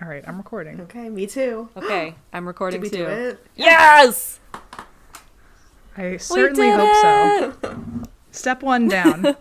All right, I'm recording. Okay, me too. Okay, I'm recording too. Did we do it? Yes! I certainly hope so. Step one down.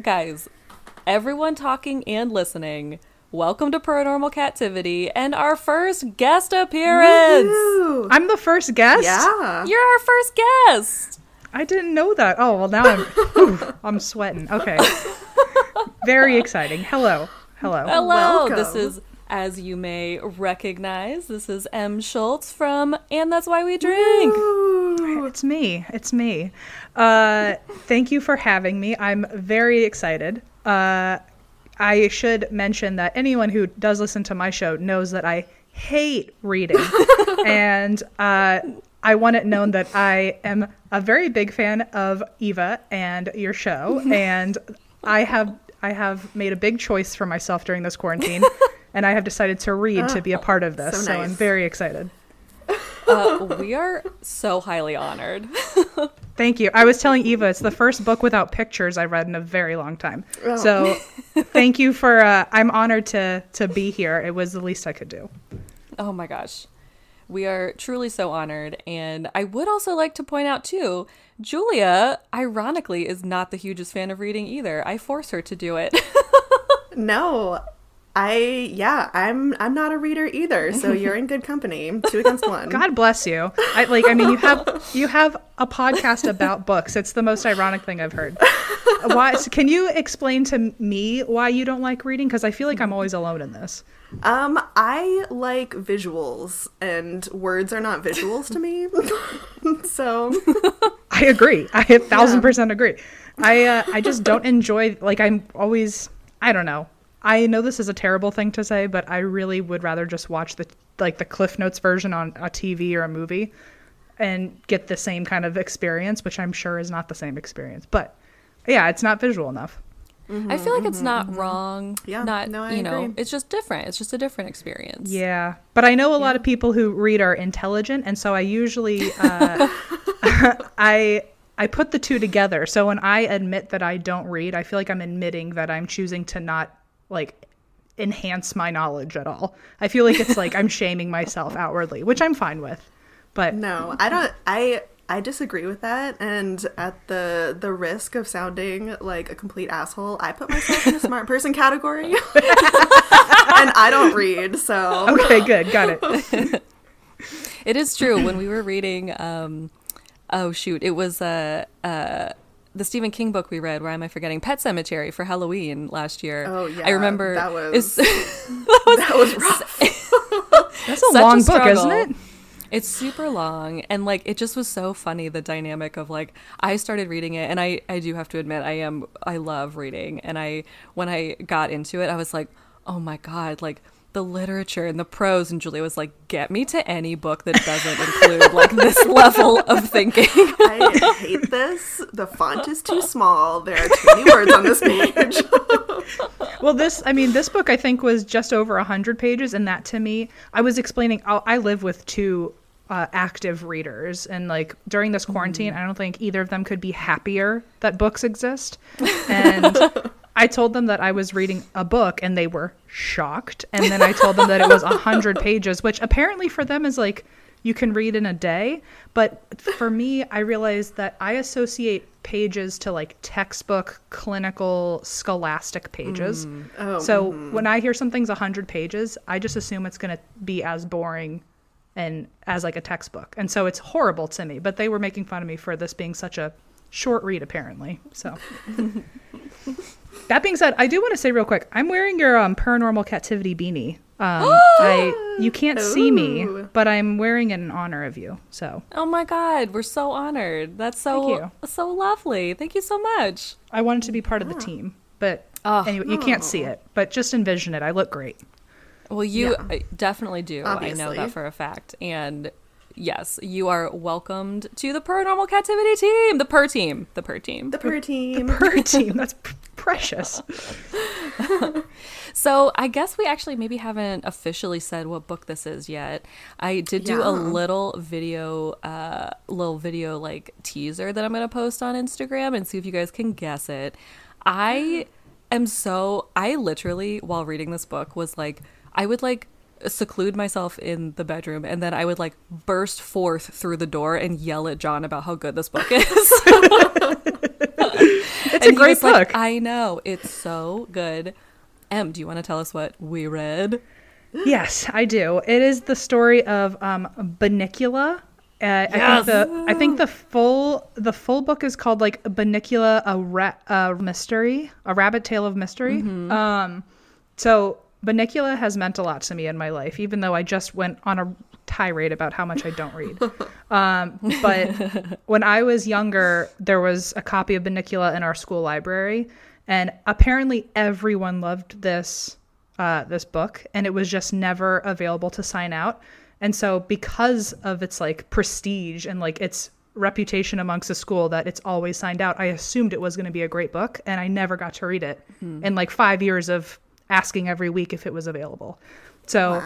Guys, everyone talking and listening, welcome to Paranormal Captivity and our first guest appearance. Woo-hoo. I'm the first guest? Yeah. You're our first guest. I didn't know that. Oh, well now I'm I'm sweating. Okay. Very exciting. Hello. Hello. Welcome. This is, as you may recognize, this is M. Schultz from And That's Why We Drink. Woo. It's me. Thank you for having me. I'm very excited. I should mention that anyone who does listen to my show knows that I hate reading. And I want it known that I am a very big fan of Eva and your show. And I have made a big choice for myself during this quarantine. And I have decided to read to be a part of this. So I'm very excited. We are so highly honored. Thank you. I was telling Eva, it's the first book without pictures I read in a very long time. Oh. So thank you for, I'm honored to be here. It was the least I could do. Oh my gosh. We are truly so honored. And I would also like to point out too, Julia, ironically, is not the hugest fan of reading either. I force her to do it. No. I'm not a reader either, so you're in good company. 2 against 1. God bless you. I mean, you have a podcast about books. It's the most ironic thing I've heard. Why? So can you explain to me why you don't like reading? Because I feel like I'm always alone in this. I like visuals, and words are not visuals to me. So I agree. I 1,000% agree. I just don't enjoy. Like I'm always. I don't know. I know this is a terrible thing to say, but I really would rather just watch the Cliff Notes version on a TV or a movie and get the same kind of experience, which I'm sure is not the same experience. But yeah, it's not visual enough. Mm-hmm, I feel like it's not wrong. Yeah, I agree. It's just different. It's just a different experience. Yeah. But I know a lot of people who read are intelligent. And so I usually, I put the two together. So when I admit that I don't read, I feel like I'm admitting that I'm choosing to not like enhance my knowledge at all. I feel like it's like I'm shaming myself outwardly, which I'm fine with. But no, I disagree with that. And at the risk of sounding like a complete asshole, I put myself in the smart person category. And I don't read, so okay, good, got it. It is true. When we were reading it was the Stephen King book we read, why am I forgetting, Pet Sematary for Halloween last year. Oh yeah, I remember that was rough. That's a long book, isn't it? It's super long, and like it just was so funny, the dynamic of like I started reading it, and I do have to admit I love reading, and when I got into it I was like, oh my god, like the literature and the prose, and Julia was like, get me to any book that doesn't include like this level of thinking. I hate this. The font is too small. There are too many words on this page. Well, this book I think was just over 100 pages, and that to me, I was explaining, I live with two active readers, and like during this quarantine, I don't think either of them could be happier that books exist. And I told them that I was reading a book and they were shocked. And then I told them that it was 100 pages, which apparently for them is like you can read in a day. But for me, I realized that I associate pages to like textbook, clinical, scholastic pages. When I hear something's 100 pages, I just assume it's going to be as boring and as like a textbook. And so it's horrible to me. But they were making fun of me for this being such a short read, apparently. So that being said, I do want to say real quick, I'm wearing your Paranormal Captivity beanie You can't see me, but I'm wearing it in honor of you. So. Oh my God, we're so honored. That's so lovely. Thank you so much. I wanted to be part of the team, but anyway, you can't see it, but just envision it. I look great. Well, you definitely do. Obviously. I know that for a fact. And yes, you are welcomed to the Paranormal Captivity team, the per team. That's precious. So I guess we actually maybe haven't officially said what book this is yet. I did do a little video like teaser that I'm gonna post on Instagram and see if you guys can guess it. I literally while reading this book was like, I would like seclude myself in the bedroom and then I would like burst forth through the door and yell at John about how good this book is. It's a great book. Like, I know, it's so good. Em, do you want to tell us what we read? Yes, I do. It is the story of Bunnicula. I think the full book is called like Bunnicula A Rabbit Tale of Mystery. Mm-hmm. So Bunnicula has meant a lot to me in my life, even though I just went on a tirade about how much I don't read. But when I was younger, there was a copy of Bunnicula in our school library, and apparently everyone loved this book, and it was just never available to sign out. And so because of its like prestige and like its reputation amongst the school that it's always signed out, I assumed it was going to be a great book, and I never got to read it in like 5 years of asking every week if it was available. So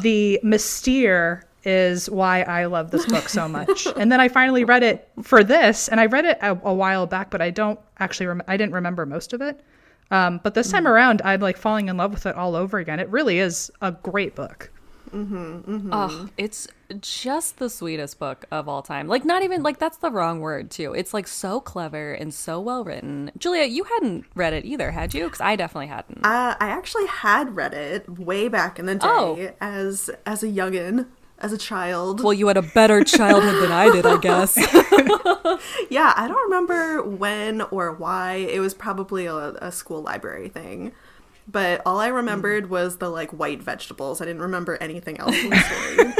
the mystere is why I love this book so much. And then I finally read it for this, and I read it a while back, but I don't actually I didn't remember most of it. But this time around, I'm like falling in love with it all over again. It really is a great book. Mm-hmm, mm-hmm. Oh, it's just the sweetest book of all time. Like, not even like that's the wrong word too. It's like so clever and so well written. Julia, you hadn't read it either, had you? Because I definitely hadn't. I actually had read it way back in the day as a youngin, as a child. Well, you had a better childhood than I did, I guess. Yeah, I don't remember when or why. It was probably a school library thing. But all I remembered was the, like, white vegetables. I didn't remember anything else in the story.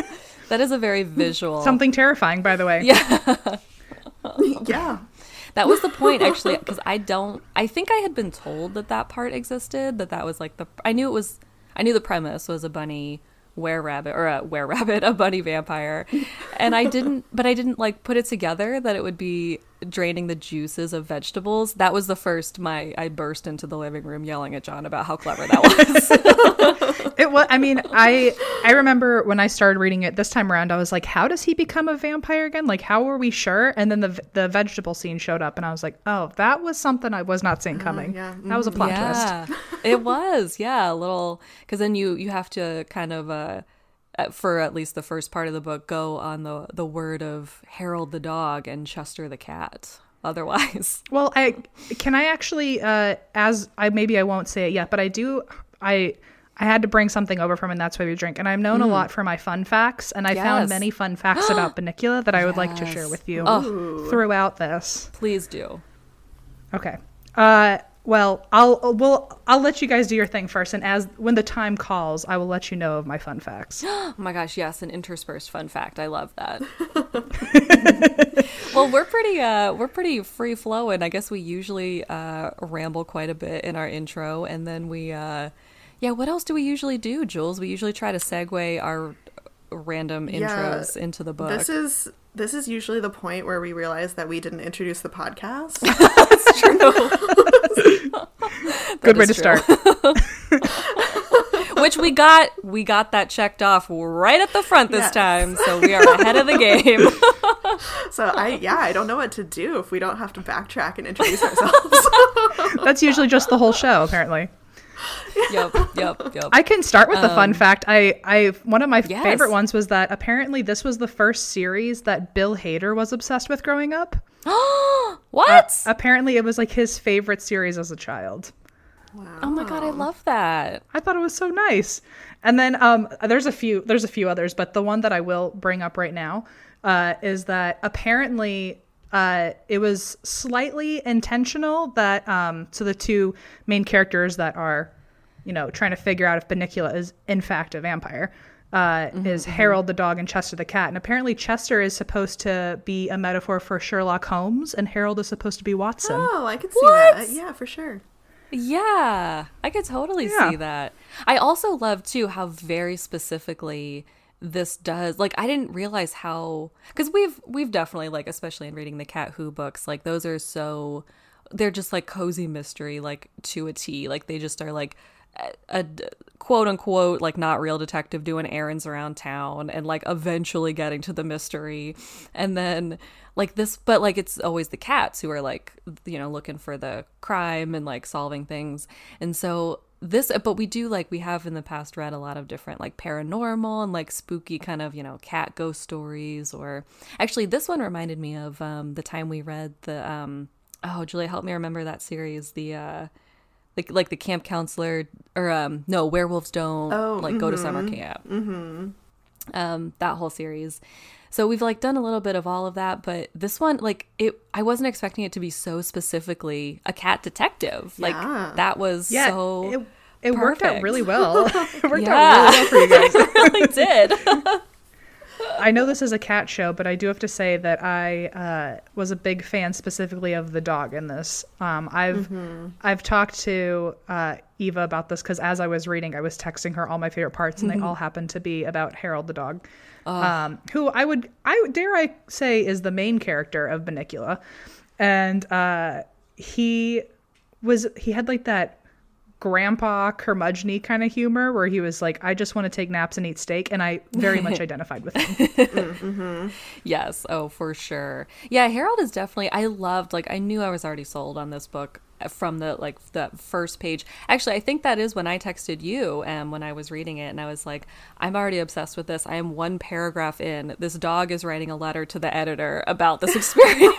That is a very visual... Something terrifying, by the way. Yeah. Yeah. That was the point, actually, because I think I had been told that part existed, that was, like, the... I knew the premise was a bunny a bunny vampire. And I didn't, like, put it together that it would be... draining the juices of vegetables. That was the first I burst into the living room yelling at John about how clever that was. It was, I mean, I remember when I started reading it this time around, I was like, how does he become a vampire again? Like, how are we sure? And then the vegetable scene showed up and I was like, oh, that was something I was not seeing coming. Yeah. Mm-hmm. That was a plot twist. It was, yeah, a little, because then you have to kind of for at least the first part of the book, go on the word of Harold the dog and Chester the cat. Otherwise, well, I actually as I maybe I won't say it yet, but I do. I had to bring something over from And That's Why We Drink, and I'm known a lot for my fun facts, and I found many fun facts about Bunnicula that I would like to share with you throughout this. Please do. Okay. Well, I'll let you guys do your thing first, and when the time calls, I will let you know of my fun facts. Oh my gosh, yes, an interspersed fun fact. I love that. Well, we're pretty free flowing. I guess we usually ramble quite a bit in our intro, and then we what else do we usually do, Jules? We usually try to segue our random intros into the book. This is usually the point where we realize that we didn't introduce the podcast. That's true. Good way to start. Which we got that checked off right at the front this time, so we are ahead of the game. So I don't know what to do if we don't have to backtrack and introduce ourselves. That's usually just the whole show, apparently. Yep. I can start with the fun fact. I one of my favorite ones was that apparently this was the first series that Bill Hader was obsessed with growing up. What? Apparently it was like his favorite series as a child. Wow. Oh my God, I love that. I thought it was so nice. And then there's a few others, but the one that I will bring up right now is that apparently it was slightly intentional that so the two main characters that are you know, trying to figure out if Bunnicula is in fact a vampire, is Harold the dog and Chester the cat. And apparently Chester is supposed to be a metaphor for Sherlock Holmes, and Harold is supposed to be Watson. Oh, I could see that. Yeah, for sure. Yeah, I could totally see that. I also love, too, how very specifically this does, like, I didn't realize how, because we've definitely, like, especially in reading the Cat Who books, like, those are so, they're just, like, cozy mystery, like, to a T. Like, they just are, like, a quote-unquote, like, not real detective doing errands around town and, like, eventually getting to the mystery. And then, like, this, but, like, it's always the cats who are, like, you know, looking for the crime and, like, solving things. And so this, but we do, like, we have in the past read a lot of different, like, paranormal and, like, spooky kind of, you know, cat ghost stories. Or actually this one reminded me of the time we read the oh, Julia, help me remember that series, the like the camp counselor, or no, werewolves don't go to summer camp, that whole series. So we've, like, done a little bit of all of that, but this one, like, it, I wasn't expecting it to be so specifically a cat detective. Like, that was so it worked out really well. It worked out really well for you guys. It really did. I know this is a cat show, but I do have to say that I was a big fan specifically of the dog in this. I've talked to Eva about this because as I was reading, I was texting her all my favorite parts, and they all happened to be about Harold the dog, who I dare I say is the main character of Bunnicula. And he had like that grandpa curmudgeon-y kind of humor where he was like, I just want to take naps and eat steak, and I very much identified with him. Yes, oh, for sure. Yeah, Harold is definitely, I loved, like, I knew I was already sold on this book from the, like, the first page. Actually, I think that is when I texted you when I was reading it, and I was like, I'm already obsessed with this. I am one paragraph in. This dog is writing a letter to the editor about this experience.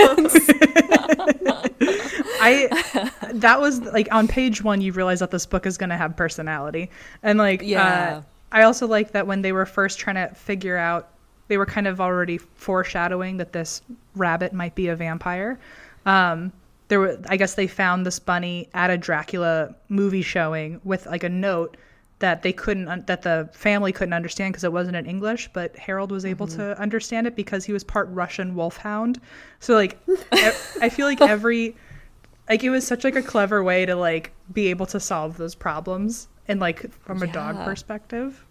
That was, like, on page one, you realize that this book is going to have personality. And, like, I also like that when they were first trying to figure out, they were kind of already foreshadowing that this rabbit might be a vampire. There were, I guess they found this bunny at a Dracula movie showing with, like, a note that they that the family couldn't understand because it wasn't in English, but Harold was able to understand it because he was part Russian wolfhound. So, like, I feel like every, like, it was such, like, a clever way to, like, be able to solve those problems and, like, from a dog perspective.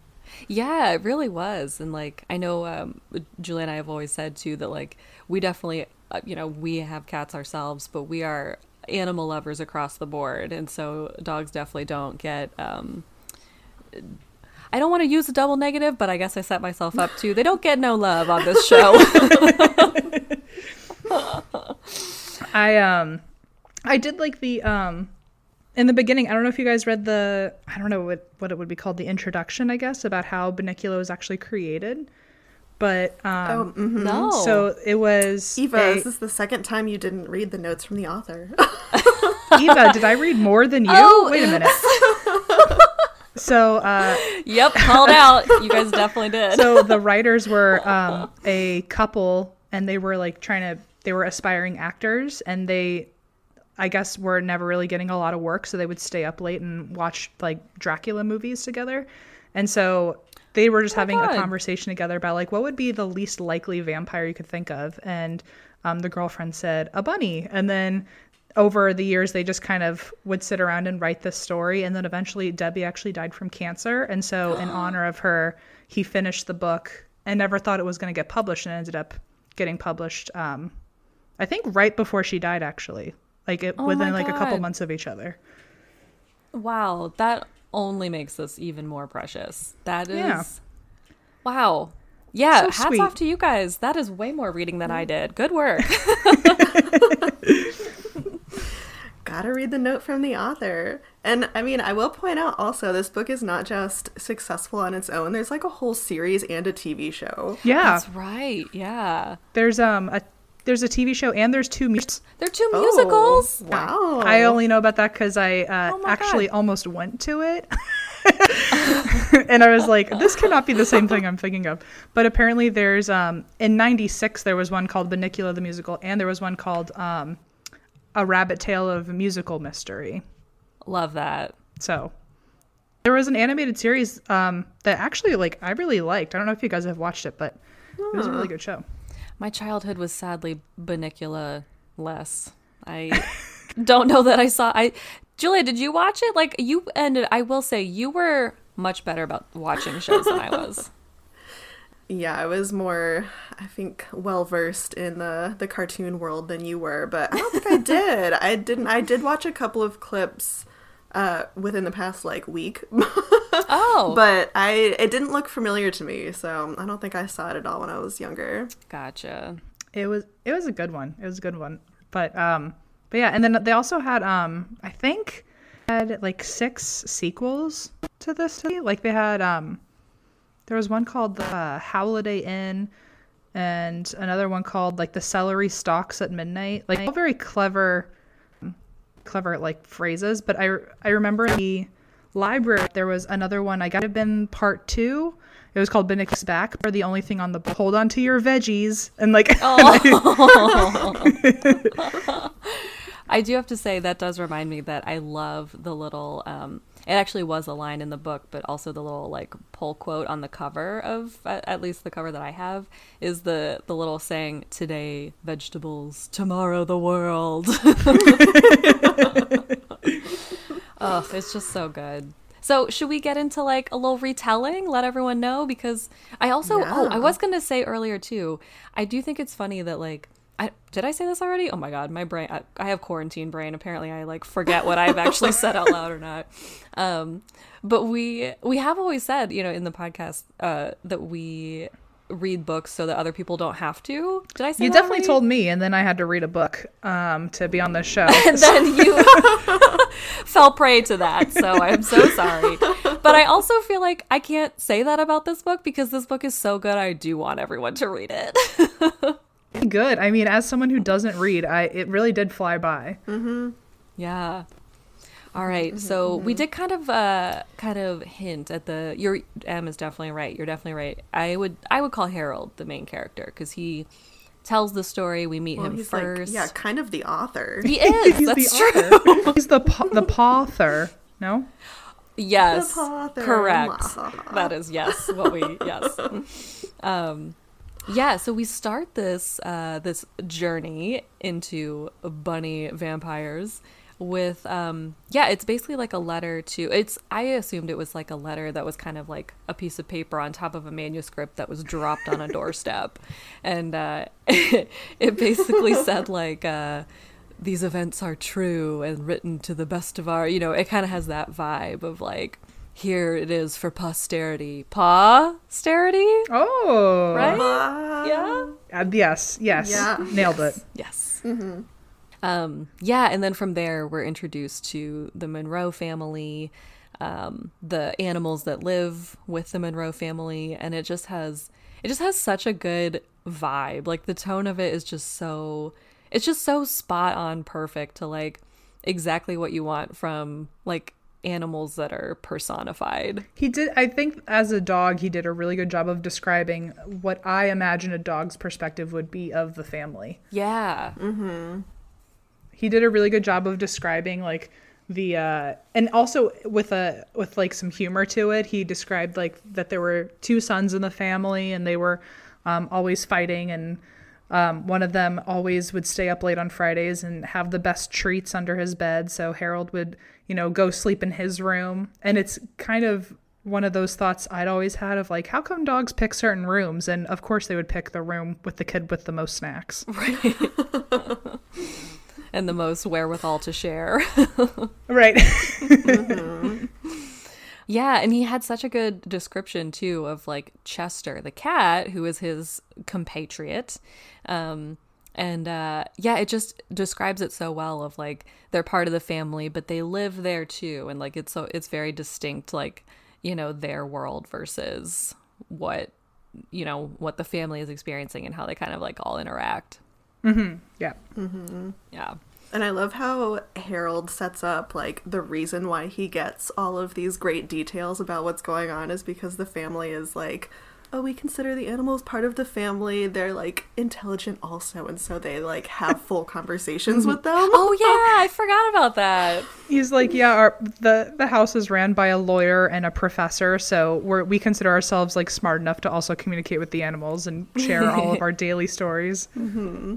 Yeah, it really was. And, like, I know Julia and I have always said, too, that, like, we definitely, you know, we have cats ourselves, but we are animal lovers across the board. And so dogs definitely don't get, I don't want to use a double negative, but I guess I set myself up to, they don't get no love on this show. I did like the, in the beginning, I don't know if you guys read the, I don't know what it would be called, the introduction, I guess, about how Bunnicula was actually created. But, no. So it was. Eva, this is the second time you didn't read the notes from the author. Eva, did I read more than you? Oh, wait a minute. So, yep, called out. You guys definitely did. So the writers were a couple, and they were, like, they were aspiring actors, and they, I guess, were never really getting a lot of work, so they would stay up late and watch, like, Dracula movies together. And so they were just having a conversation together about, like, what would be the least likely vampire you could think of. And the girlfriend said, a bunny. And then over the years, they just kind of would sit around and write this story. And then eventually Debbie actually died from cancer. And so in honor of her, he finished the book and never thought it was going to get published, and ended up getting published, I think, right before she died, actually. Like, within, like, a couple months of each other. Wow, that only makes this even more precious. That is, wow. Yeah, so hats off to you guys. That is way more reading than I did. Good work. Gotta read the note from the author. And I mean, I will point out also, this book is not just successful on its own. There's, like, a whole series and a TV show. Yeah. That's right. Yeah. There's a TV show, and there's two musicals. There are two musicals? Wow. I only know about that because I actually almost went to it. And I was like, this cannot be the same thing I'm thinking of. But apparently there's, in 96, there was one called Bunnicula the Musical, and there was one called A Rabbit Tale of Musical Mystery. Love that. So There was an animated series that actually, like, I really liked. I don't know if you guys have watched it, but it was a really good show. My childhood was sadly Bunnicula-less. I don't know that I saw. Julia, did you watch it? Like, you ended. I will say you were much better about watching shows than I was. Yeah, I was more, I think, well-versed in the cartoon world than you were, but I don't think I did. I did watch a couple of clips within the past, like, week. Oh. But it didn't look familiar to me, so I don't think I saw it at all when I was younger. Gotcha. It was a good one. It was a good one. But yeah, and then they also had, I think, had, like, 6 sequels to this. Like, they had, there was one called the Howliday Inn, and another one called like The Celery Stalks at Midnight. Like all very clever like phrases. But I remember in the library there was another one. I got to have been part 2. It was called Bunnicula's Back. Or the only thing on the hold on to your veggies and like. Oh. I do have to say that does remind me that I love the little. It actually was a line in the book, but also the little like pull quote on the cover of, at least the cover that I have, is the little saying, today vegetables, tomorrow the world. Oh, it's just so good. So should we get into like a little retelling? Let everyone know, because I also, I was going to say earlier too, I do think it's funny that like, did I say this already? Oh my God, my brain, I have quarantine brain. Apparently I like forget what I've actually said out loud or not. But we have always said, you know, in the podcast that we read books so that other people don't have to. Did I say you that definitely already? Told me, and then I had to read a book to be on the show. And then you fell prey to that. So I'm so sorry. But I also feel like I can't say that about this book because this book is so good. I do want everyone to read it. Good. I mean, as someone who doesn't read, it really did fly by. Mm-hmm. Yeah. All right. Mm-hmm, so we did kind of hint at your M is definitely right. You're definitely right. I would call Harold the main character because he tells the story. We meet him first. Like, yeah, kind of the author. He is. That's the true. Author. He's the pawther. No. Yes. The pawther. Correct. That is yes. What we yes. Yeah, so we start this this journey into bunny vampires with it's basically like a letter to I assumed it was like a letter that was kind of like a piece of paper on top of a manuscript that was dropped on a doorstep, and it basically said like these events are true and written to the best of our, you know, it kind of has that vibe of like, here it is for posterity. Posterity? Oh. Right? Yeah? Yes. Yeah. Nailed it. Yes. Mm-hmm. Yeah, and then from there, we're introduced to the Monroe family, the animals that live with the Monroe family, and it just has such a good vibe. Like, the tone of it is just so spot on perfect to, like, exactly what you want from, like, animals that are personified. He did, I think, as a dog, he did a really good job of describing what I imagine a dog's perspective would be of the family. Yeah. Mm-hmm. He did a really good job of describing like the and also with like some humor to it. He described like that there were 2 sons in the family and they were always fighting, and one of them always would stay up late on Fridays and have the best treats under his bed. So Harold would, you know, go sleep in his room. And it's kind of one of those thoughts I'd always had of like, how come dogs pick certain rooms? And of course they would pick the room with the kid with the most snacks. Right. And the most wherewithal to share. Right. Mm-hmm. Yeah, and he had such a good description, too, of, like, Chester the cat, who is his compatriot. It just describes it so well of, like, they're part of the family, but they live there, too. And, like, it's very distinct, like, you know, their world versus what, you know, what the family is experiencing and how they kind of, like, all interact. Mm-hmm. Yeah. Mm-hmm. Yeah. And I love how Harold sets up, like, the reason why he gets all of these great details about what's going on is because the family is like, oh, we consider the animals part of the family. They're, like, intelligent also, and so they, like, have full conversations with them. Oh, yeah, I forgot about that. He's like, yeah, the house is ran by a lawyer and a professor, so we consider ourselves, like, smart enough to also communicate with the animals and share all of our daily stories. Mm-hmm.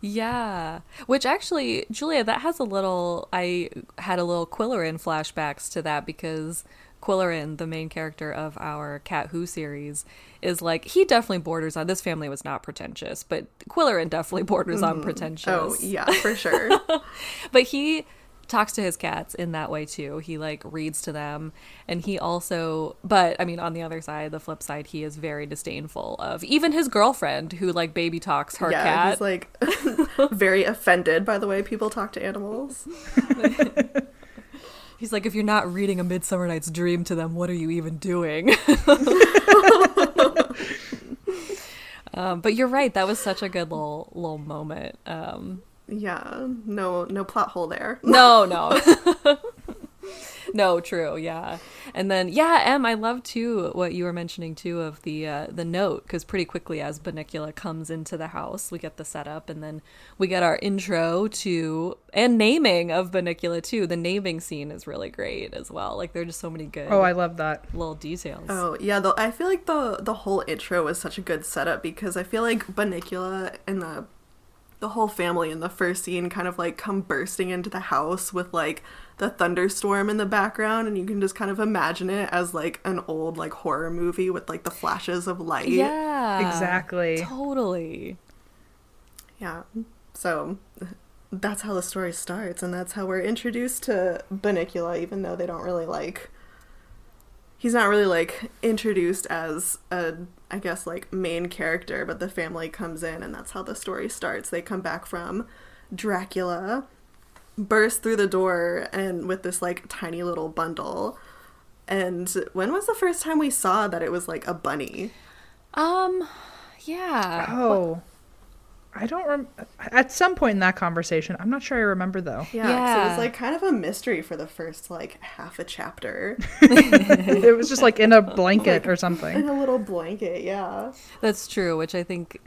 Yeah, which actually, Julia, that has I had a little Qwilleran flashbacks to that, because Qwilleran, the main character of our Cat Who series, is like, he definitely borders on, this family was not pretentious, but Qwilleran definitely borders on pretentious. Oh, yeah, for sure. But he talks to his cats in that way too. He like reads to them, and he also, but I mean, on the other side, the flip side, he is very disdainful of even his girlfriend who like baby talks her cat. He's like very offended by the way people talk to animals. He's like, if you're not reading A Midsummer Night's Dream to them, what are you even doing? But you're right, that was such a good little moment. Yeah, no plot hole there. No. No, true, yeah. And then, yeah, Em, I love, too, what you were mentioning, too, of the note, because pretty quickly as Bunnicula comes into the house, we get the setup, and then we get our intro to, and naming of Bunnicula, too. The naming scene is really great as well. Like, there are just so many good... Oh, I love that. ...little details. Oh, yeah, I feel like the whole intro was such a good setup, because I feel like Bunnicula and the whole family in the first scene kind of like come bursting into the house with like the thunderstorm in the background, and you can just kind of imagine it as like an old like horror movie with like the flashes of light. Yeah, exactly. Totally. Yeah. So that's how the story starts, and that's how we're introduced to Bunnicula, even though they don't really like... He's not really like introduced as a, I guess, like main character, but the family comes in, and that's how the story starts. They come back from Dracula, burst through the door, and with this like tiny little bundle. And when was the first time we saw that it was like a bunny? Yeah. Oh. I don't remember. At some point in that conversation, I'm not sure I remember, though. Yeah. So it was like kind of a mystery for the first like half a chapter. It was just like in a blanket or something. In a little blanket, yeah. That's true, which I think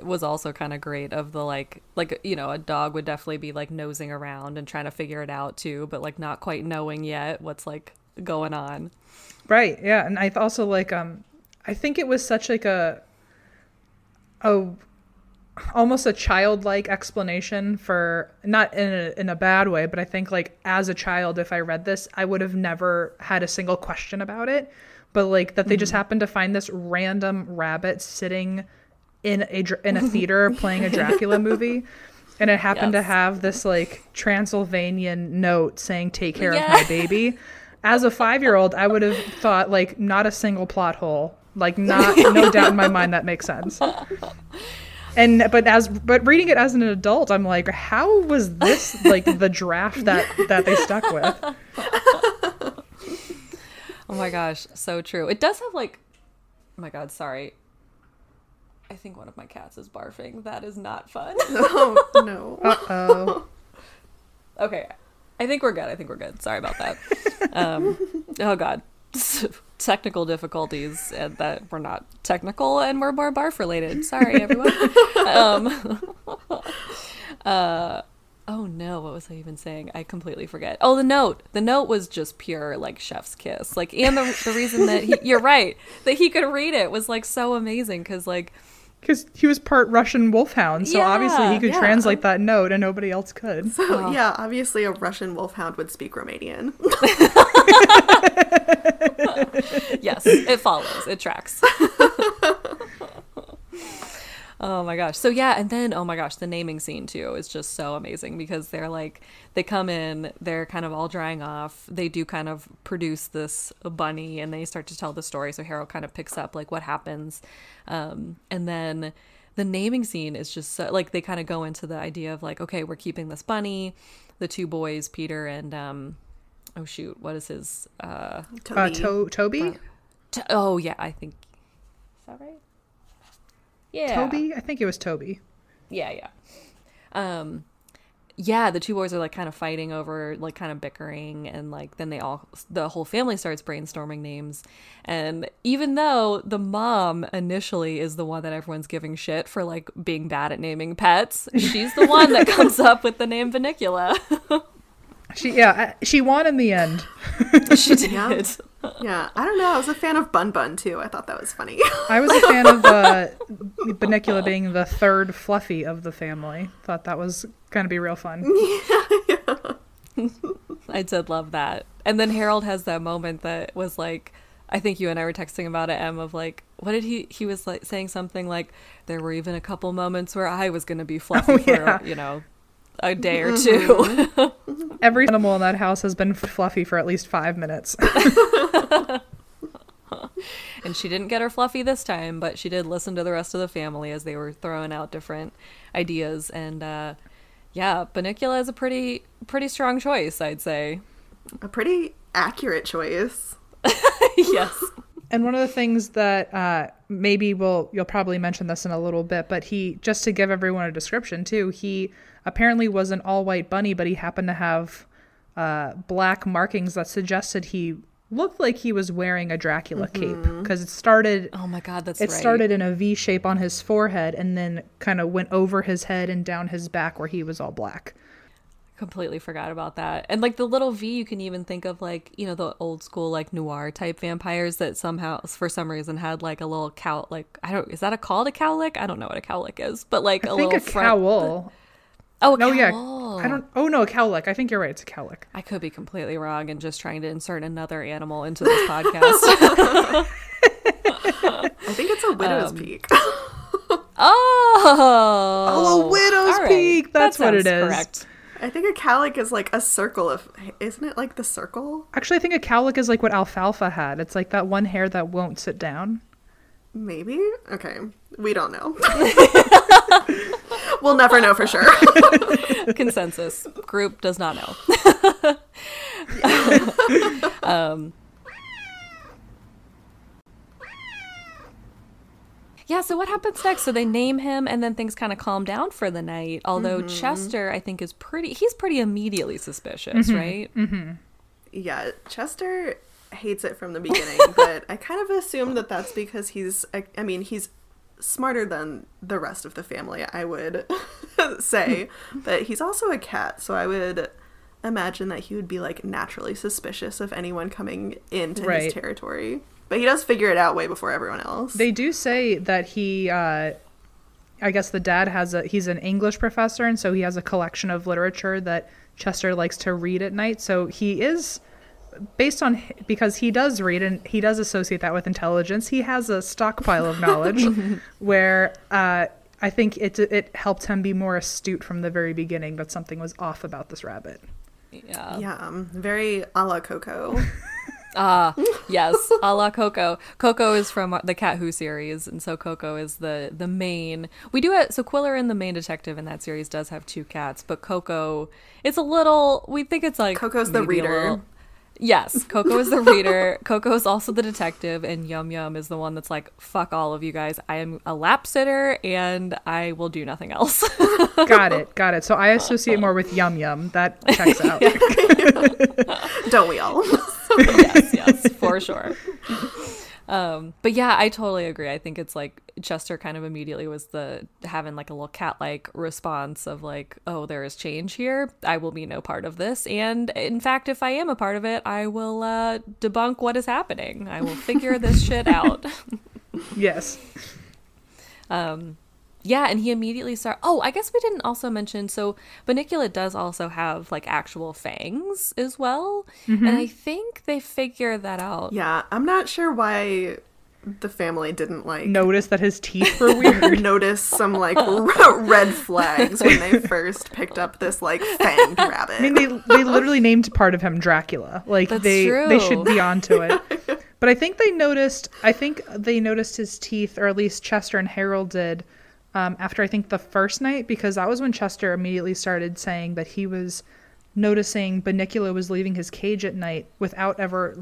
was also kind of great of the like, you know, a dog would definitely be like nosing around and trying to figure it out too, but like not quite knowing yet what's like going on. Right. Yeah. And I also like, I think it was such like almost a childlike explanation for, not in a bad way, but I think like as a child, if I read this, I would have never had a single question about it, but like that they just happened to find this random rabbit sitting in a theater playing a Dracula movie, and it happened to have this like Transylvanian note saying, take care of my baby. As a 5-year-old, I would have thought like not a single plot hole, like not no doubt in my mind that makes sense. And but reading it as an adult, I'm like, how was this like the draft that they stuck with? Oh my gosh, so true. It does have like, oh my god, sorry. I think one of my cats is barfing. That is not fun. Oh no. Uh-oh. Okay. I think we're good. Sorry about that. Oh god. Technical difficulties, and that we're not technical and we're more barf related, sorry everyone. Oh no, what was I even saying? I completely forget. Oh, the note was just pure like chef's kiss, like, and the reason that you're right, that he could read it was like so amazing, because he was part Russian wolfhound, so yeah, obviously he could translate that note and nobody else could. So, yeah, obviously a Russian wolfhound would speak Romanian. Yes, it follows. It tracks. Oh my gosh. So yeah, and then, oh my gosh, the naming scene too is just so amazing, because they're like, they come in, they're kind of all drying off, they do kind of produce this bunny, and they start to tell the story. So Harold kind of picks up like what happens, and then the naming scene is just so, like, they kind of go into the idea of like, okay, we're keeping this bunny. The two boys, Peter and oh shoot, what is his Toby? Oh yeah, I think, is that right? Yeah, Toby. I think it was Toby. Yeah. Yeah, the two boys are like kind of fighting over, like kind of bickering, and like then the whole family starts brainstorming names. And even though the mom initially is the one that everyone's giving shit for like being bad at naming pets, she's the one that comes up with the name Bunnicula. She won in the end. She did. Yeah, I don't know. I was a fan of Bun Bun too. I thought that was funny. I was a fan of Bunnicula being the third Fluffy of the family. Thought that was going to be real fun. Yeah. I did love that. And then Harold has that moment that was like, I think you and I were texting about it, Em, of like, what did he was like saying something like, there were even a couple moments where I was going to be Fluffy for, you know, a day or two. Every animal in that house has been Fluffy for at least 5 minutes. And she didn't get her Fluffy this time, but she did listen to the rest of the family as they were throwing out different ideas. And yeah, Bunnicula is a pretty strong choice, I'd say. A pretty accurate choice. Yes. And one of the things that maybe you'll probably mention this in a little bit, but he, just to give everyone a description too, he apparently was an all-white bunny, but he happened to have black markings that suggested he looked like he was wearing a Dracula cape, because it started. Oh my God, that's right. It started in a V shape on his forehead and then kind of went over his head and down his back where he was all black. Completely forgot about that. And like the little V, you can even think of like, you know, the old school like noir type vampires that somehow for some reason had like a little cowl, like is that a called a cowlick? I don't know what a cowlick is, but like I think a cowl. Oh, a cowl. Yeah. A cowlick. I think you're right, it's a cowlick. I could be completely wrong and just trying to insert another animal into this podcast. I think it's a widow's peak. A widow's peak. That's what it is. Correct. I think a cowlick is like a circle of, isn't it like the circle? Actually, I think a cowlick is like what alfalfa had. It's like that one hair that won't sit down. Maybe? Okay. We don't know. We'll never know for sure. Consensus. Group does not know. Yeah, so what happens next? So they name him, and then things kind of calm down for the night. Although Chester, I think, is he's pretty immediately suspicious, right? Mm-hmm. Yeah, Chester hates it from the beginning, but I kind of assumed that that's because he's smarter than the rest of the family, I would say. But he's also a cat, so I would imagine that he would be, like, naturally suspicious of anyone coming into his territory. But he does figure it out way before everyone else. They do say that he, I guess the dad he's an English professor, and so he has a collection of literature that Chester likes to read at night. So he is, because he does read and he does associate that with intelligence, he has a stockpile of knowledge where I think it helped him be more astute from the very beginning that something was off about this rabbit. Yeah. Yeah, very a la Koko. Yes, a la Koko. Koko is from the Cat Who series, and so Koko is the main. So Qwilleran, the main detective in that series, does have two cats, but Koko, it's a little, we think it's like Koko's the reader. Yes, Koko is the reader. Koko is also the detective, and Yum Yum is the one that's like, fuck all of you guys, I am a lap sitter and I will do nothing else. Got it. So I associate more with Yum Yum. That checks out. Don't we all? Yes, for sure. But yeah, I totally agree. I think it's like Chester kind of immediately was having like a little cat-like response of like, oh, there is change here. I will be no part of this. And in fact, if I am a part of it, I will debunk what is happening. I will figure this shit out. Yes. Yeah, and he immediately I guess we didn't also mention, so Bunnicula does also have, like, actual fangs as well, and I think they figure that out. Yeah, I'm not sure why the family didn't, like... Notice that his teeth were weird? Notice some, like, red flags when they first picked up this, like, fanged rabbit. I mean, they literally named part of him Dracula. Like, that's true. They should be onto it. But I think they noticed his teeth, or at least Chester and Harold did, after I think the first night, because that was when Chester immediately started saying that he was noticing Bunnicula was leaving his cage at night without ever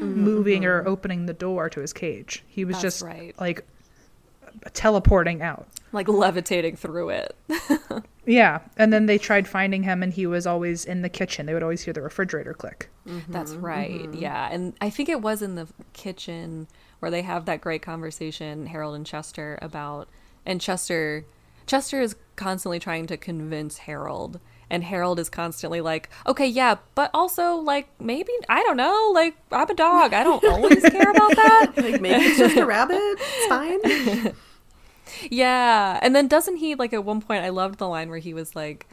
moving or opening the door to his cage. He was That's just right. like teleporting out. Like levitating through it. Yeah. And then they tried finding him and he was always in the kitchen. They would always hear the refrigerator click. Mm-hmm, that's right. Mm-hmm. Yeah. And I think it was in the kitchen where they have that great conversation, Harold and Chester, about, and Chester is constantly trying to convince Harold, and Harold is constantly like, okay, yeah, but also, like, maybe, I don't know, like, I'm a dog. I don't always care about that. Like, maybe it's just a rabbit. It's fine. Yeah. And then doesn't he, like, at one point, I loved the line where he was like,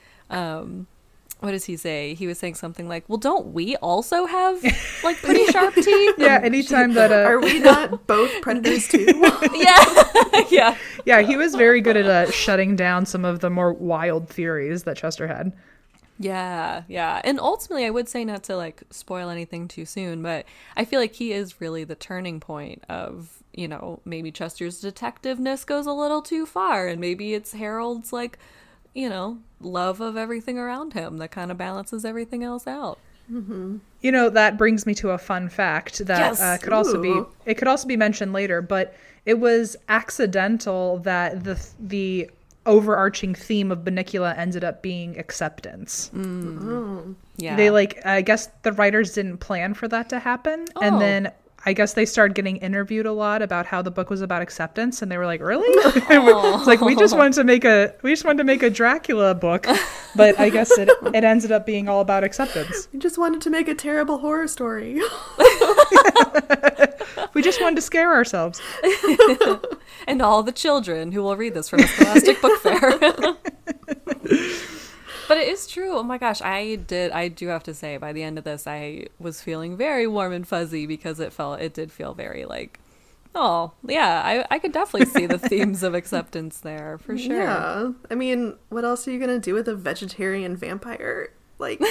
what does he say? He was saying something like, well, don't we also have, like, pretty sharp teeth? Yeah, anytime that... Are we not both predators, too? Yeah. Yeah. Yeah, he was very good at shutting down some of the more wild theories that Chester had. Yeah, yeah. And ultimately, I would say, not to, like, spoil anything too soon, but I feel like he is really the turning point of, you know, maybe Chester's detectiveness goes a little too far, and maybe it's Harold's, like, you know, love of everything around him that kind of balances everything else out. Mm-hmm. You know, that brings me to a fun fact that yes. could also be mentioned later, but it was accidental that the overarching theme of Bunnicula ended up being acceptance. Mm. Mm. Yeah, they I guess the writers didn't plan for that to happen, and then I guess they started getting interviewed a lot about how the book was about acceptance, and they were like, "Really?" It's like, we just wanted to make a Dracula book, but I guess it ended up being all about acceptance. We just wanted to make a terrible horror story. We just wanted to scare ourselves and all the children who will read this from the Scholastic Book Fair. But it is true. Oh my gosh, I do have to say, by the end of this, I was feeling very warm and fuzzy because it did feel very like, oh yeah, I could definitely see the themes of acceptance there for sure. Yeah, I mean, what else are you gonna do with a vegetarian vampire? Like, not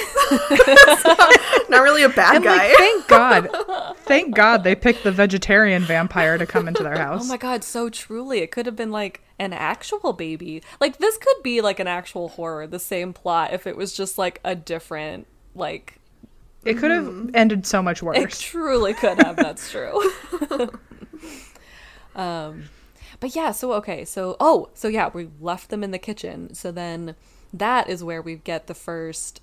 really a bad guy. Like, thank God they picked the vegetarian vampire to come into their house. Oh my God, so truly, it could have been like an actual baby. Like, this could be like an actual horror, the same plot, if it was just like a different, like. It could have ended so much worse. It truly could have. That's true. But yeah, so we left them in the kitchen. So then. That is where we get the first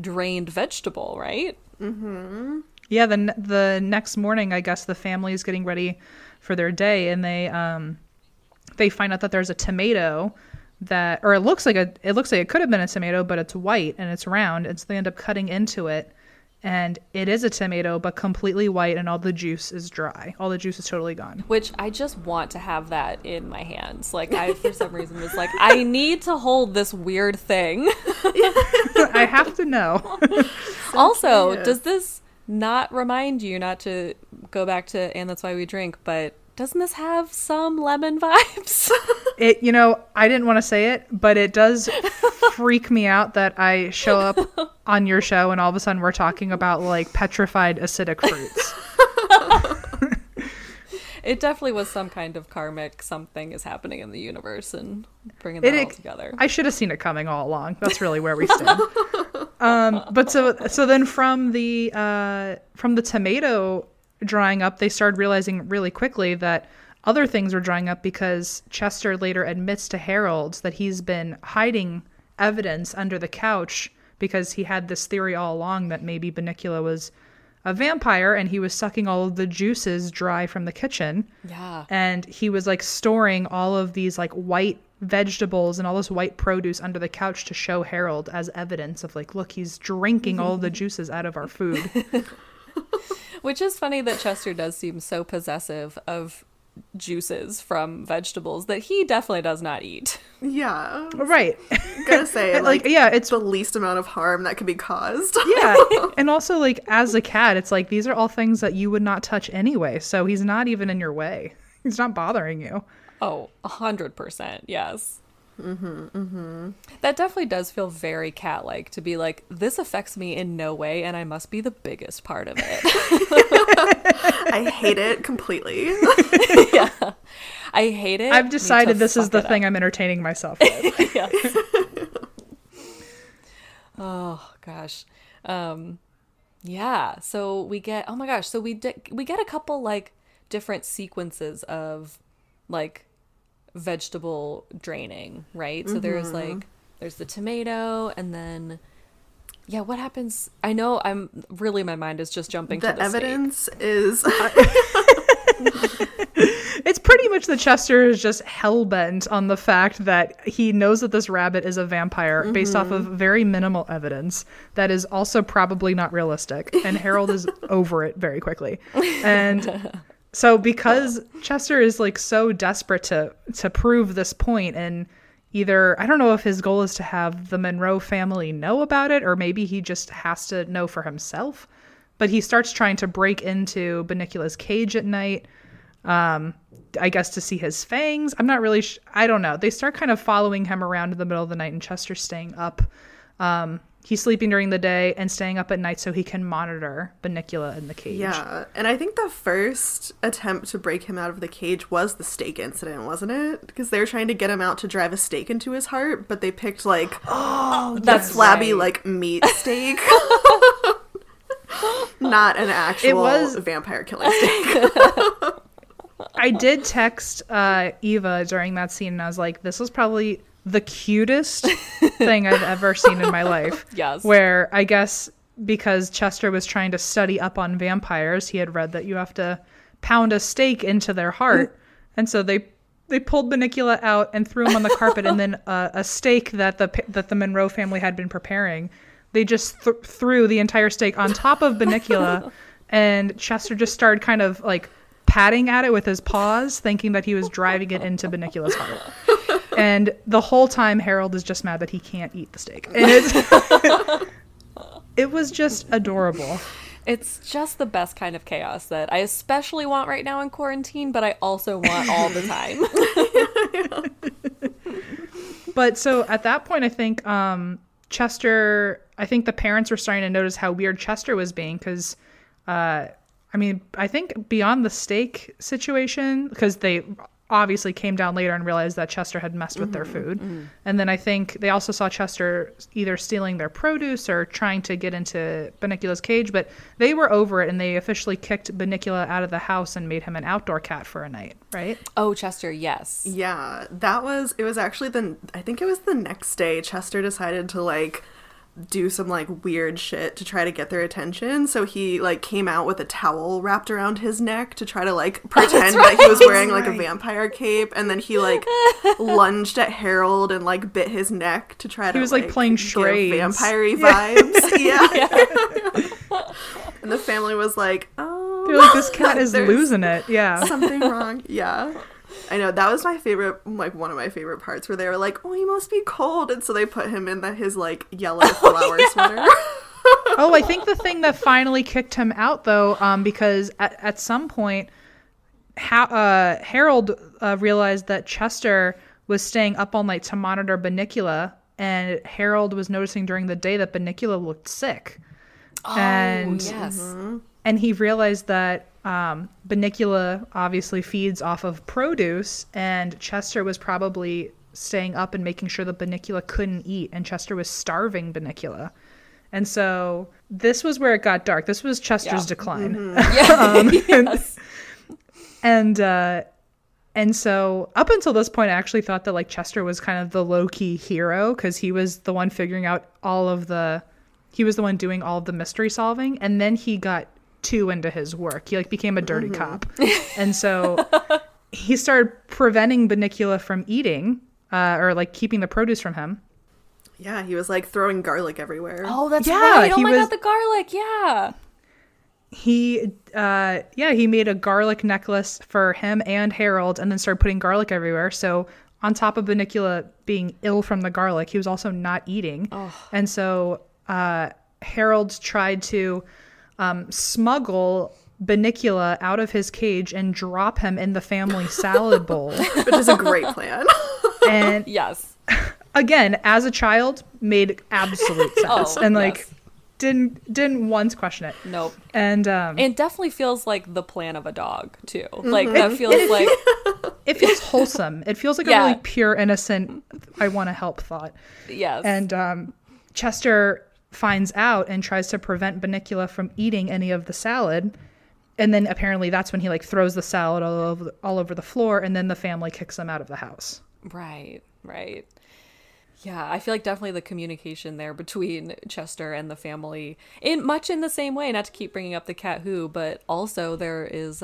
drained vegetable, right? Mm-hmm. Yeah, the next morning, I guess, the family is getting ready for their day, and they find out that there's a tomato that, or it looks like it could have been a tomato, but it's white and it's round, and so they end up cutting into it, and it is a tomato, but completely white, and all the juice is dry. All the juice is totally gone. Which I just want to have that in my hands. Like, I, for some reason, was like, I need to hold this weird thing. I have to know. Also, does this not remind you, not to go back to And That's Why We Drink, but doesn't this have some lemon vibes? It, you know, I didn't want to say it, but it does freak me out that I show up on your show and all of a sudden we're talking about like petrified acidic fruits. It definitely was some kind of karmic something is happening in the universe and bringing that all together. I should have seen it coming all along. That's really where we stand. But so then from the tomato drying up, they started realizing really quickly that other things were drying up, because Chester later admits to Harold that he's been hiding evidence under the couch because he had this theory all along that maybe Bunnicula was a vampire and he was sucking all of the juices dry from the kitchen. Yeah. And he was like storing all of these like white vegetables and all this white produce under the couch to show Harold as evidence of like, look, he's drinking all the juices out of our food. Which is funny that Chester does seem so possessive of juices from vegetables that he definitely does not eat. Yeah. Right. Gotta say, like, yeah, it's the least amount of harm that could be caused. Yeah. And also, like, as a cat, it's like, these are all things that you would not touch anyway. So he's not even in your way. He's not bothering you. Oh, 100%. Yes. Mm-hmm, mm-hmm. That definitely does feel very cat-like, to be like, this affects me in no way and I must be the biggest part of it. I hate it completely. Yeah, I hate it. I've decided this is the thing I'm entertaining myself with. Yes. Oh gosh. Yeah, so we get, oh my gosh, so we get a couple like different sequences of like vegetable draining, right? Mm-hmm. So there's the tomato, and then yeah, what happens? I know I'm really, my mind is just jumping to the evidence steak. Is it's pretty much that Chester is just hellbent on the fact that he knows that this rabbit is a vampire, mm-hmm. based off of very minimal evidence that is also probably not realistic, and Harold is over it very quickly. And so because Chester is like so desperate to prove this point, and either, I don't know if his goal is to have the Monroe family know about it, or maybe he just has to know for himself, but he starts trying to break into Bunnicula's cage at night, I guess to see his fangs. I'm not really I don't know. They start kind of following him around in the middle of the night, and Chester's staying up. He's sleeping during the day and staying up at night so he can monitor Bunnicula in the cage. Yeah, and I think the first attempt to break him out of the cage was the steak incident, wasn't it? Because they were trying to get him out to drive a stake into his heart, but they picked, the flabby, meat steak. Not an actual vampire killing steak. I did text Eva during that scene, and I was like, this was probably the cutest thing I've ever seen in my life. Yes. Where I guess because Chester was trying to study up on vampires, he had read that you have to pound a stake into their heart. And so they pulled Bunnicula out and threw him on the carpet, and then a stake that the Monroe family had been preparing, they just threw the entire stake on top of Bunnicula, and Chester just started kind of patting at it with his paws, thinking that he was driving it into Bunnicula's heart. And the whole time, Harold is just mad that he can't eat the steak. And it was just adorable. It's just the best kind of chaos that I especially want right now in quarantine, but I also want all the time. But so at that point, I think Chester, I think the parents were starting to notice how weird Chester was being, because I think beyond the steak situation, because they obviously came down later and realized that Chester had messed with their food. Mm-hmm. And then I think they also saw Chester either stealing their produce or trying to get into Bunnicula's cage, but they were over it, and they officially kicked Bunnicula out of the house and made him an outdoor cat for a night, right? Oh, Chester, yes. Yeah, it was actually I think it was the next day Chester decided to do some weird shit to try to get their attention. So he came out with a towel wrapped around his neck to try to pretend that he was wearing a vampire cape, and then he lunged at Harold and bit his neck to try to. He was playing charades, vampire-y vibes. Yeah. And the family was like, "Oh, they're this cat is losing it." Yeah, something wrong. Yeah. I know, that was my favorite, one of my favorite parts, where they were like, oh, he must be cold, and so they put him in his, yellow flower sweater. Oh, I think the thing that finally kicked him out, though, because at some point, Harold realized that Chester was staying up all night to monitor Bunnicula, and Harold was noticing during the day that Bunnicula looked sick. Oh, yes. Mm-hmm. And he realized that Bunnicula obviously feeds off of produce, and Chester was probably staying up and making sure that Bunnicula couldn't eat, and Chester was starving Bunnicula. And so this was where it got dark. This was Chester's decline. Mm-hmm. Yeah. Yes. And so up until this point, I actually thought that Chester was kind of the low-key hero, because he was the one figuring out he was the one doing all of the mystery solving, and then he got too into his work. He became a dirty cop. And so he started preventing Bunnicula from eating, or keeping the produce from him. Yeah, he was throwing garlic everywhere. Oh, that's right. Oh my God, the garlic. Yeah. He made a garlic necklace for him and Harold, and then started putting garlic everywhere. So on top of Bunnicula being ill from the garlic, he was also not eating. Oh. And so Harold tried to smuggle Bunnicula out of his cage and drop him in the family salad bowl. Which is a great plan. And yes. Again, as a child, made absolute sense. Oh, and yes. Didn't once question it. Nope. And it definitely feels like the plan of a dog too. Mm-hmm. That feels like it feels wholesome. It feels like a really pure, innocent, I want to help thought. Yes. And Chester finds out and tries to prevent Bunnicula from eating any of the salad, And then apparently that's when he like throws the salad all over the floor, and then the family kicks him out of the house. Right. Yeah, I feel like definitely the communication there between Chester and the family, in the same way, not to keep bringing up the Cat Who, but also there is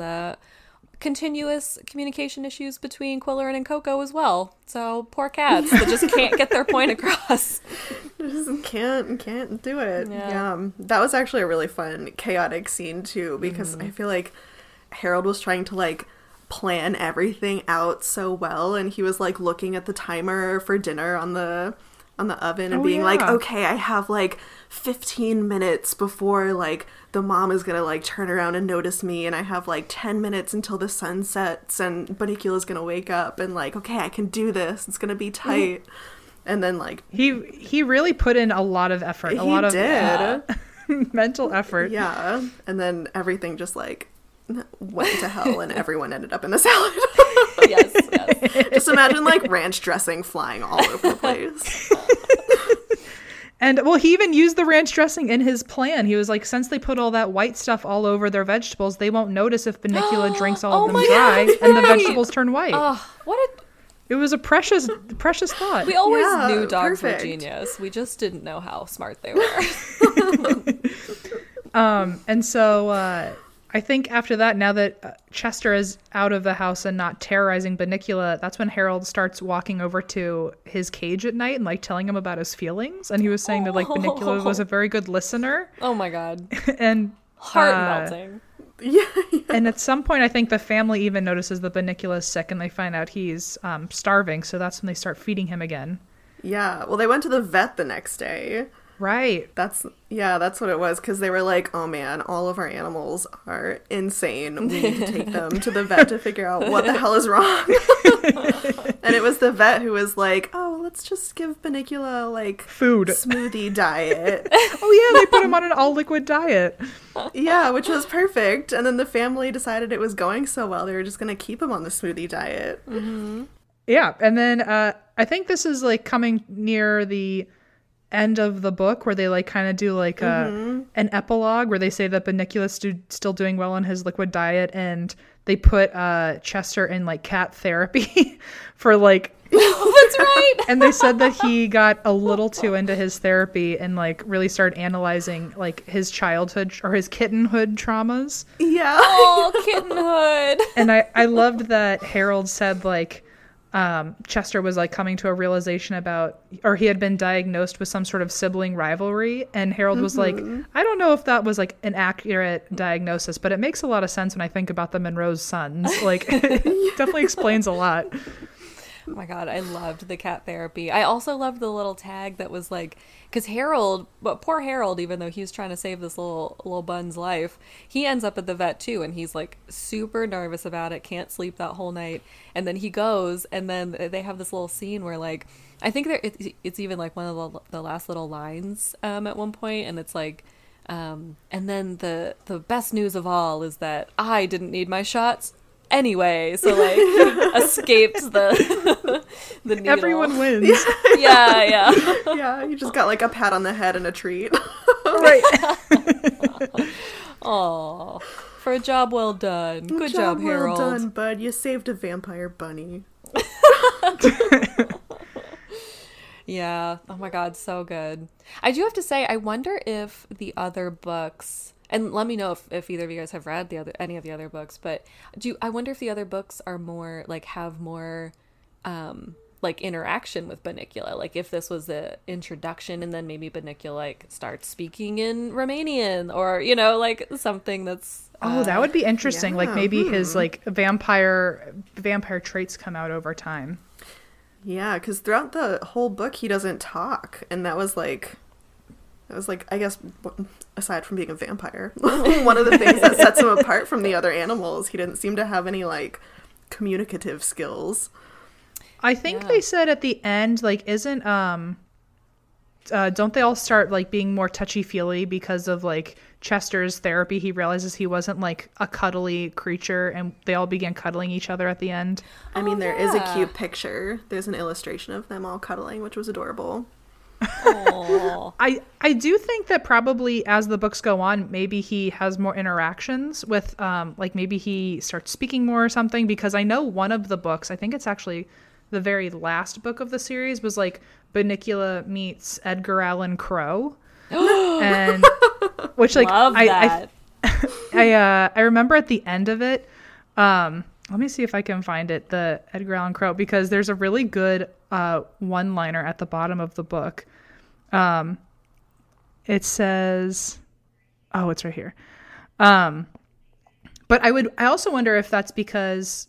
continuous communication issues between Qwilleran and Koko as well. So poor cats that just can't get their point across. Just can't do it. Yeah. That was actually a really fun, chaotic scene too, because I feel like Harold was trying to like plan everything out so well, and he was like looking at the timer for dinner on the oven and being like, okay, I have like 15 minutes before like the mom is gonna like turn around and notice me, and I have like 10 minutes until the sun sets and Bunnicula's gonna wake up, and like, okay, I can do this, it's gonna be tight. And then like he really put in a lot of effort, mental effort, and then everything just like went to hell and everyone ended up in the salad. yes. Just imagine like ranch dressing flying all over the place. And well, he even used the ranch dressing in his plan. He was like, since they put all that white stuff all over their vegetables, they won't notice if Bunnicula drinks all of them dry and the vegetables turn white. It was a precious thought. We always knew dogs were genius. We just didn't know how smart they were. And so I think after that, now that Chester is out of the house and not terrorizing Bunnicula, that's when Harold starts walking over to his cage at night and like telling him about his feelings. And he was saying that like Bunnicula was a very good listener. Oh my God. And heart melting. Yeah. And at some point, I think the family even notices that Bunnicula is sick, and they find out he's starving. So that's when they start feeding him again. Yeah. Well, they went to the vet the next day. Right. That's what it was, because they were like, oh man, all of our animals are insane. We need to take them to the vet to figure out what the hell is wrong. And it was the vet who was like, oh, let's just give Bunnicula like food, smoothie diet. They put him on an all liquid diet. Yeah, which was perfect. And then the family decided it was going so well, they were just going to keep him on the smoothie diet. Mm-hmm. Yeah. And then I think this is like coming near the end of the book, where they like kind of do like an epilogue where they say that Bunnicula's still doing well on his liquid diet, and they put Chester in like cat therapy for like that's right. And they said that he got a little too into his therapy and like really started analyzing like his childhood or his kittenhood traumas. Kittenhood. And I loved that Harold said like Chester was like coming to a realization about, or he had been diagnosed with some sort of sibling rivalry, and Harold was like, I don't know if that was like an accurate diagnosis, but it makes a lot of sense when I think about the Monroe's sons. Like it definitely explains a lot. Oh my God, I loved the cat therapy. I also loved the little tag that was like, because poor Harold, even though he was trying to save this little bun's life, he ends up at the vet too, and he's like super nervous about it, can't sleep that whole night, and then he goes, and then they have this little scene where like, I think it's even like one of the last little lines at one point, and it's like, and then the best news of all is that I didn't need my shots anyway, so like escaped the needle. Everyone wins. Yeah, you just got like a pat on the head and a treat. Right. Oh, for a job well done. Good job, Harold. Well done, bud. You saved a vampire bunny. Yeah. Oh my God, so good. I do have to say, I wonder if the other books, and let me know if either of you guys have read any of the other books, but I wonder if the other books are more like, have more like interaction with Bunnicula, like if this was the introduction and then maybe Bunnicula like starts speaking in Romanian, or you know, like something that's that would be interesting. Like maybe his like vampire traits come out over time. Yeah, because throughout the whole book he doesn't talk, and that was like, I guess, aside from being a vampire, one of the things that sets him apart from the other animals. He didn't seem to have any, like, communicative skills. I think they said at the end, like, don't they all start, like, being more touchy-feely because of, like, Chester's therapy? He realizes he wasn't, like, a cuddly creature, and they all began cuddling each other at the end. I mean, there is a cute picture. There's an illustration of them all cuddling, which was adorable. I do think that probably as the books go on, maybe he has more interactions with, like maybe he starts speaking more or something, because I know one of the books, I think it's actually the very last book of the series, was like Bunnicula meets Edgar Allan Crow. And which like I remember at the end of it, let me see if I can find it, the Edgar Allan Crow, because there's a really good one-liner at the bottom of the book. It says, oh, it's right here. But I also wonder if that's because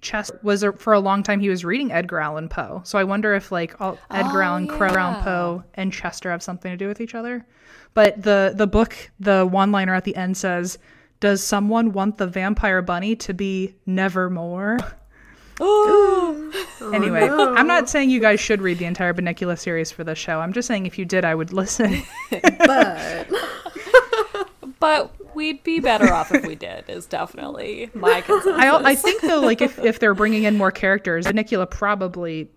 Chester was, for a long time, he was reading Edgar Allan Poe. So I wonder if like all Edgar Allan Crow, Poe, and Chester have something to do with each other. But the book, the one-liner at the end says, does someone want the vampire bunny to be nevermore? Oh, anyway, no. I'm not saying you guys should read the entire Bunnicula series for the show. I'm just saying if you did, I would listen. But we'd be better off if we did, is definitely my consensus. I think, though, like if they're bringing in more characters, Bunnicula probably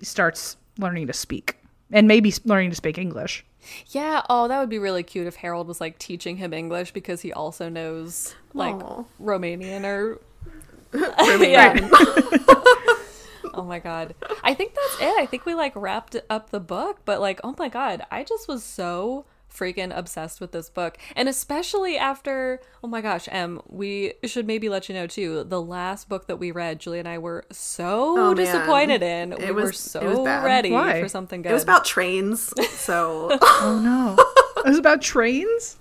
starts learning to speak. And maybe learning to speak English. Yeah. Oh, that would be really cute if Harold was like teaching him English because he also knows like Romanian or Romanian. Oh my God. I think that's it. I think we like wrapped up the book, but like, oh my God, I just was so freaking obsessed with this book. And especially after, oh my gosh, Em, we should maybe let you know too, the last book that we read, Julie and I were so disappointed in. We were so ready for something good. It was about trains, so. Oh no. It was about trains?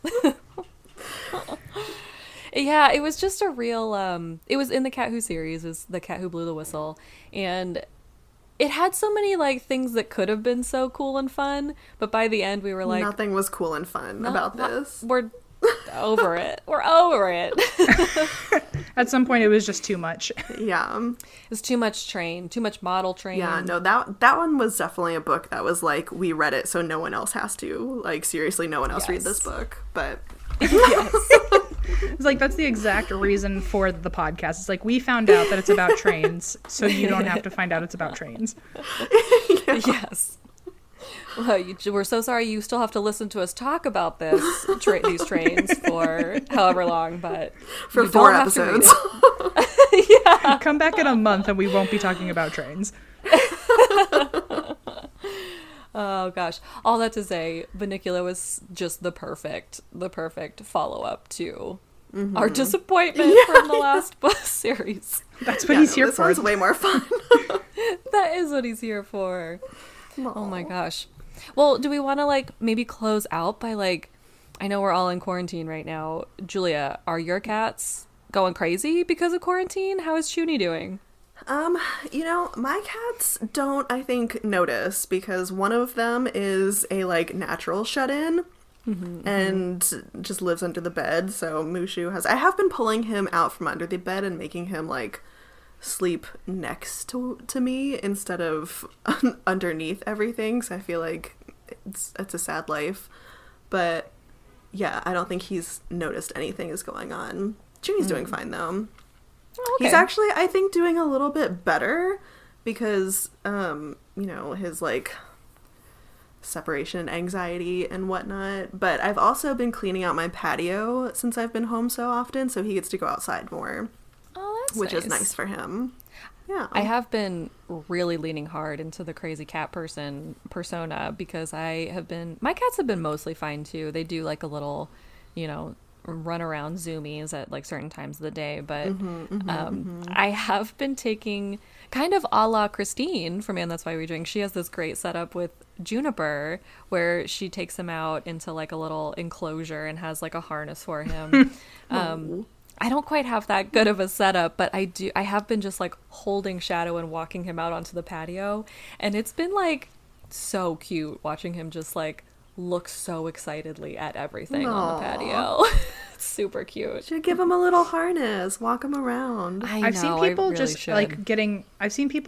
Yeah, it was just a real, it was in the Cat Who series, is The Cat Who Blew the Whistle, and it had so many, like, things that could have been so cool and fun, but by the end we were like... Nothing was cool and fun about this. We're over it. We're over it. At some point it was just too much. Yeah. It was too much train, too much model train. Yeah, no, that one was definitely a book that was like, we read it so no one else has to. Like, seriously, no one else read this book, but... Yes. It's like, that's the exact reason for the podcast. It's like, we found out that it's about trains, so you don't have to find out it's about trains. Yeah. Yes. Well, we're so sorry you still have to listen to us talk about this these trains for however long, but... For 4 episodes. Yeah. Come back in a month and we won't be talking about trains. Oh, gosh. All that to say, Bunnicula was just the perfect follow-up to our disappointment from the last book series. That's what he's here for. This one's way more fun. That is what he's here for. Aww. Oh, my gosh. Well, do we want to, like, maybe close out by, like, I know we're all in quarantine right now. Julia, are your cats going crazy because of quarantine? How is Shuni doing? You know, my cats don't, I think, notice because one of them is a, like, natural shut-in and just lives under the bed, so Mushu I have been pulling him out from under the bed and making him, like, sleep next to me instead of underneath everything, so I feel like it's a sad life, but yeah, I don't think he's noticed anything is going on. Juni's doing fine, though. Okay. He's actually, I think, doing a little bit better because, you know, his, like, separation anxiety and whatnot. But I've also been cleaning out my patio since I've been home so often, so he gets to go outside more. Oh, that's nice. Which is nice for him. Yeah. I have been really leaning hard into the crazy cat person persona because my cats have been mostly fine, too. They do, like, a little, you know, run around zoomies at like certain times of the day, but I have been taking kind of a la Christine from And That's Why We Drink. She has this great setup with Juniper where she takes him out into like a little enclosure and has like a harness for him. I don't quite have that good of a setup, but I have been just like holding Shadow and walking him out onto the patio, and it's been like so cute watching him just like look so excitedly at everything on the patio. Super cute. Should give him a little harness, walk him around. I've seen people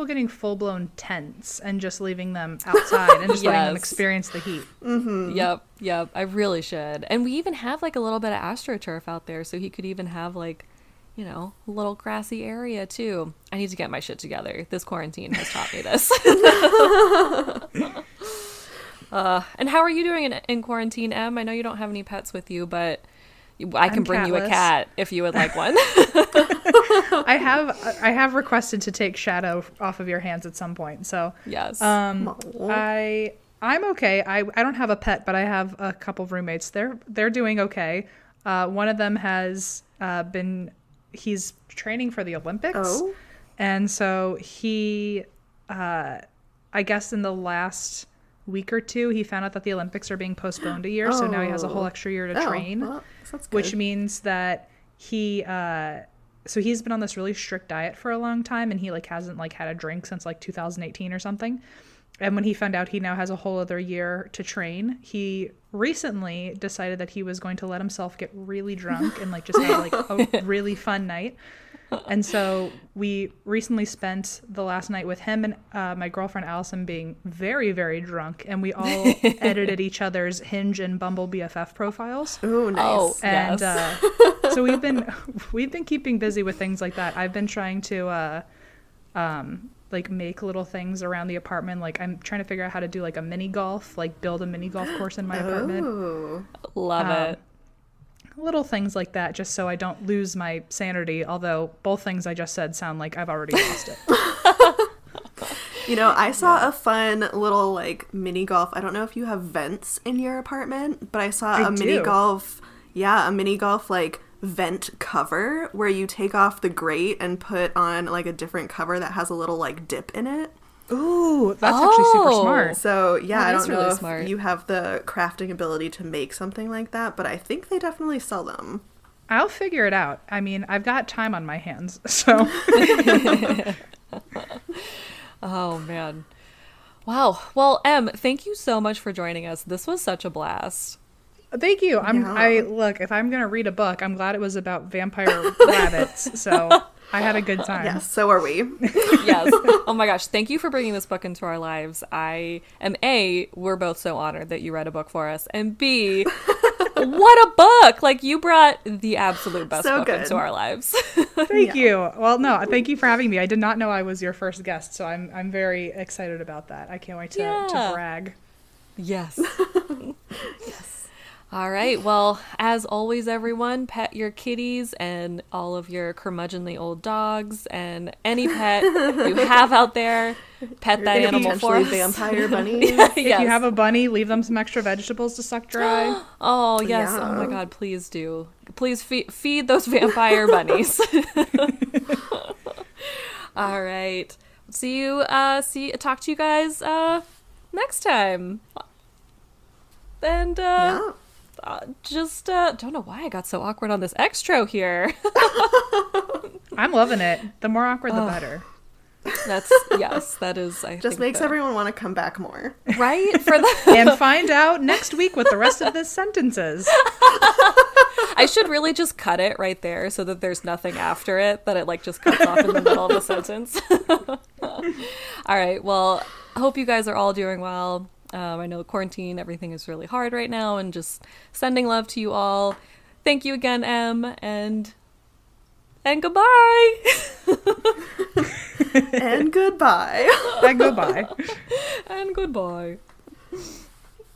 getting full-blown tents and just leaving them outside and just letting them experience the heat. Yep I really should. And we even have like a little bit of astroturf out there, so he could even have like, you know, a little grassy area too. I need to get my shit together. This quarantine has taught me this. And how are you doing in quarantine, Em? I know you don't have any pets with you, but I can bring you a cat if you would like one. I have requested to take Shadow off of your hands at some point. So yes, I'm okay. I don't have a pet, but I have a couple of roommates. They're doing okay. One of them has he's training for the Olympics, and so he, I guess, in the last week or two, he found out that the Olympics are being postponed a year, so now he has a whole extra year to train, well, which means that he, so he's been on this really strict diet for a long time, and he hasn't had a drink since 2018 or something. And when he found out he now has a whole other year to train, he recently decided that he was going to let himself get really drunk and just have a really fun night. And so we recently spent the last night with him and my girlfriend Allison being very, very drunk. And we all edited each other's Hinge and Bumble BFF profiles. Ooh, nice. Oh, and yes. So we've been keeping busy with things like that. I've been trying to make little things around the apartment. I'm trying to figure out how to do a mini golf, build a mini golf course in my apartment. Love it. Little things like that, just so I don't lose my sanity, although both things I just said sound like I've already lost it. I saw a fun little mini golf. I don't know if you have vents in your apartment, but I saw a mini golf vent cover where you take off the grate and put on a different cover that has a little dip in it. Ooh, that's actually super smart. So yeah, I don't know if you have the crafting ability to make something like that, but I think they definitely sell them. I'll figure it out. I mean, I've got time on my hands, so. Oh man, wow. Well, Em, thank you so much for joining us. This was such a blast. Thank you. Look, if I'm gonna read a book, I'm glad it was about vampire rabbits. So. I had a good time. Yes, so are we. Yes. Oh my gosh. Thank you for bringing this book into our lives. I am A, we're both so honored that you read a book for us. And B, what a book. You brought the absolute best book into our lives. Thank you. Well, no, thank you for having me. I did not know I was your first guest, so I'm very excited about that. I can't wait to brag. Yes. Yes. All right. Well, as always, everyone, pet your kitties and all of your curmudgeonly old dogs and any pet you have out there. Pet that animal for us. Vampire bunnies. Yeah, if you have a bunny, leave them some extra vegetables to suck dry. Oh, yes. Yeah. Oh, my God. Please do. Please feed those vampire bunnies. All right. See you. Talk to you guys next time. And yeah. Don't know why I got so awkward on this extra here. I'm loving it. The more awkward, the better. That everyone want to come back more, right? For that, and find out next week what the rest of this sentence is. I should really just cut it right there so that there's nothing after it, that it just cuts off in the middle of the sentence. All right. Well, I hope you guys are all doing well. I know quarantine, everything is really hard right now, and just sending love to you all. Thank you again, Em, and goodbye. And goodbye. And goodbye. And goodbye.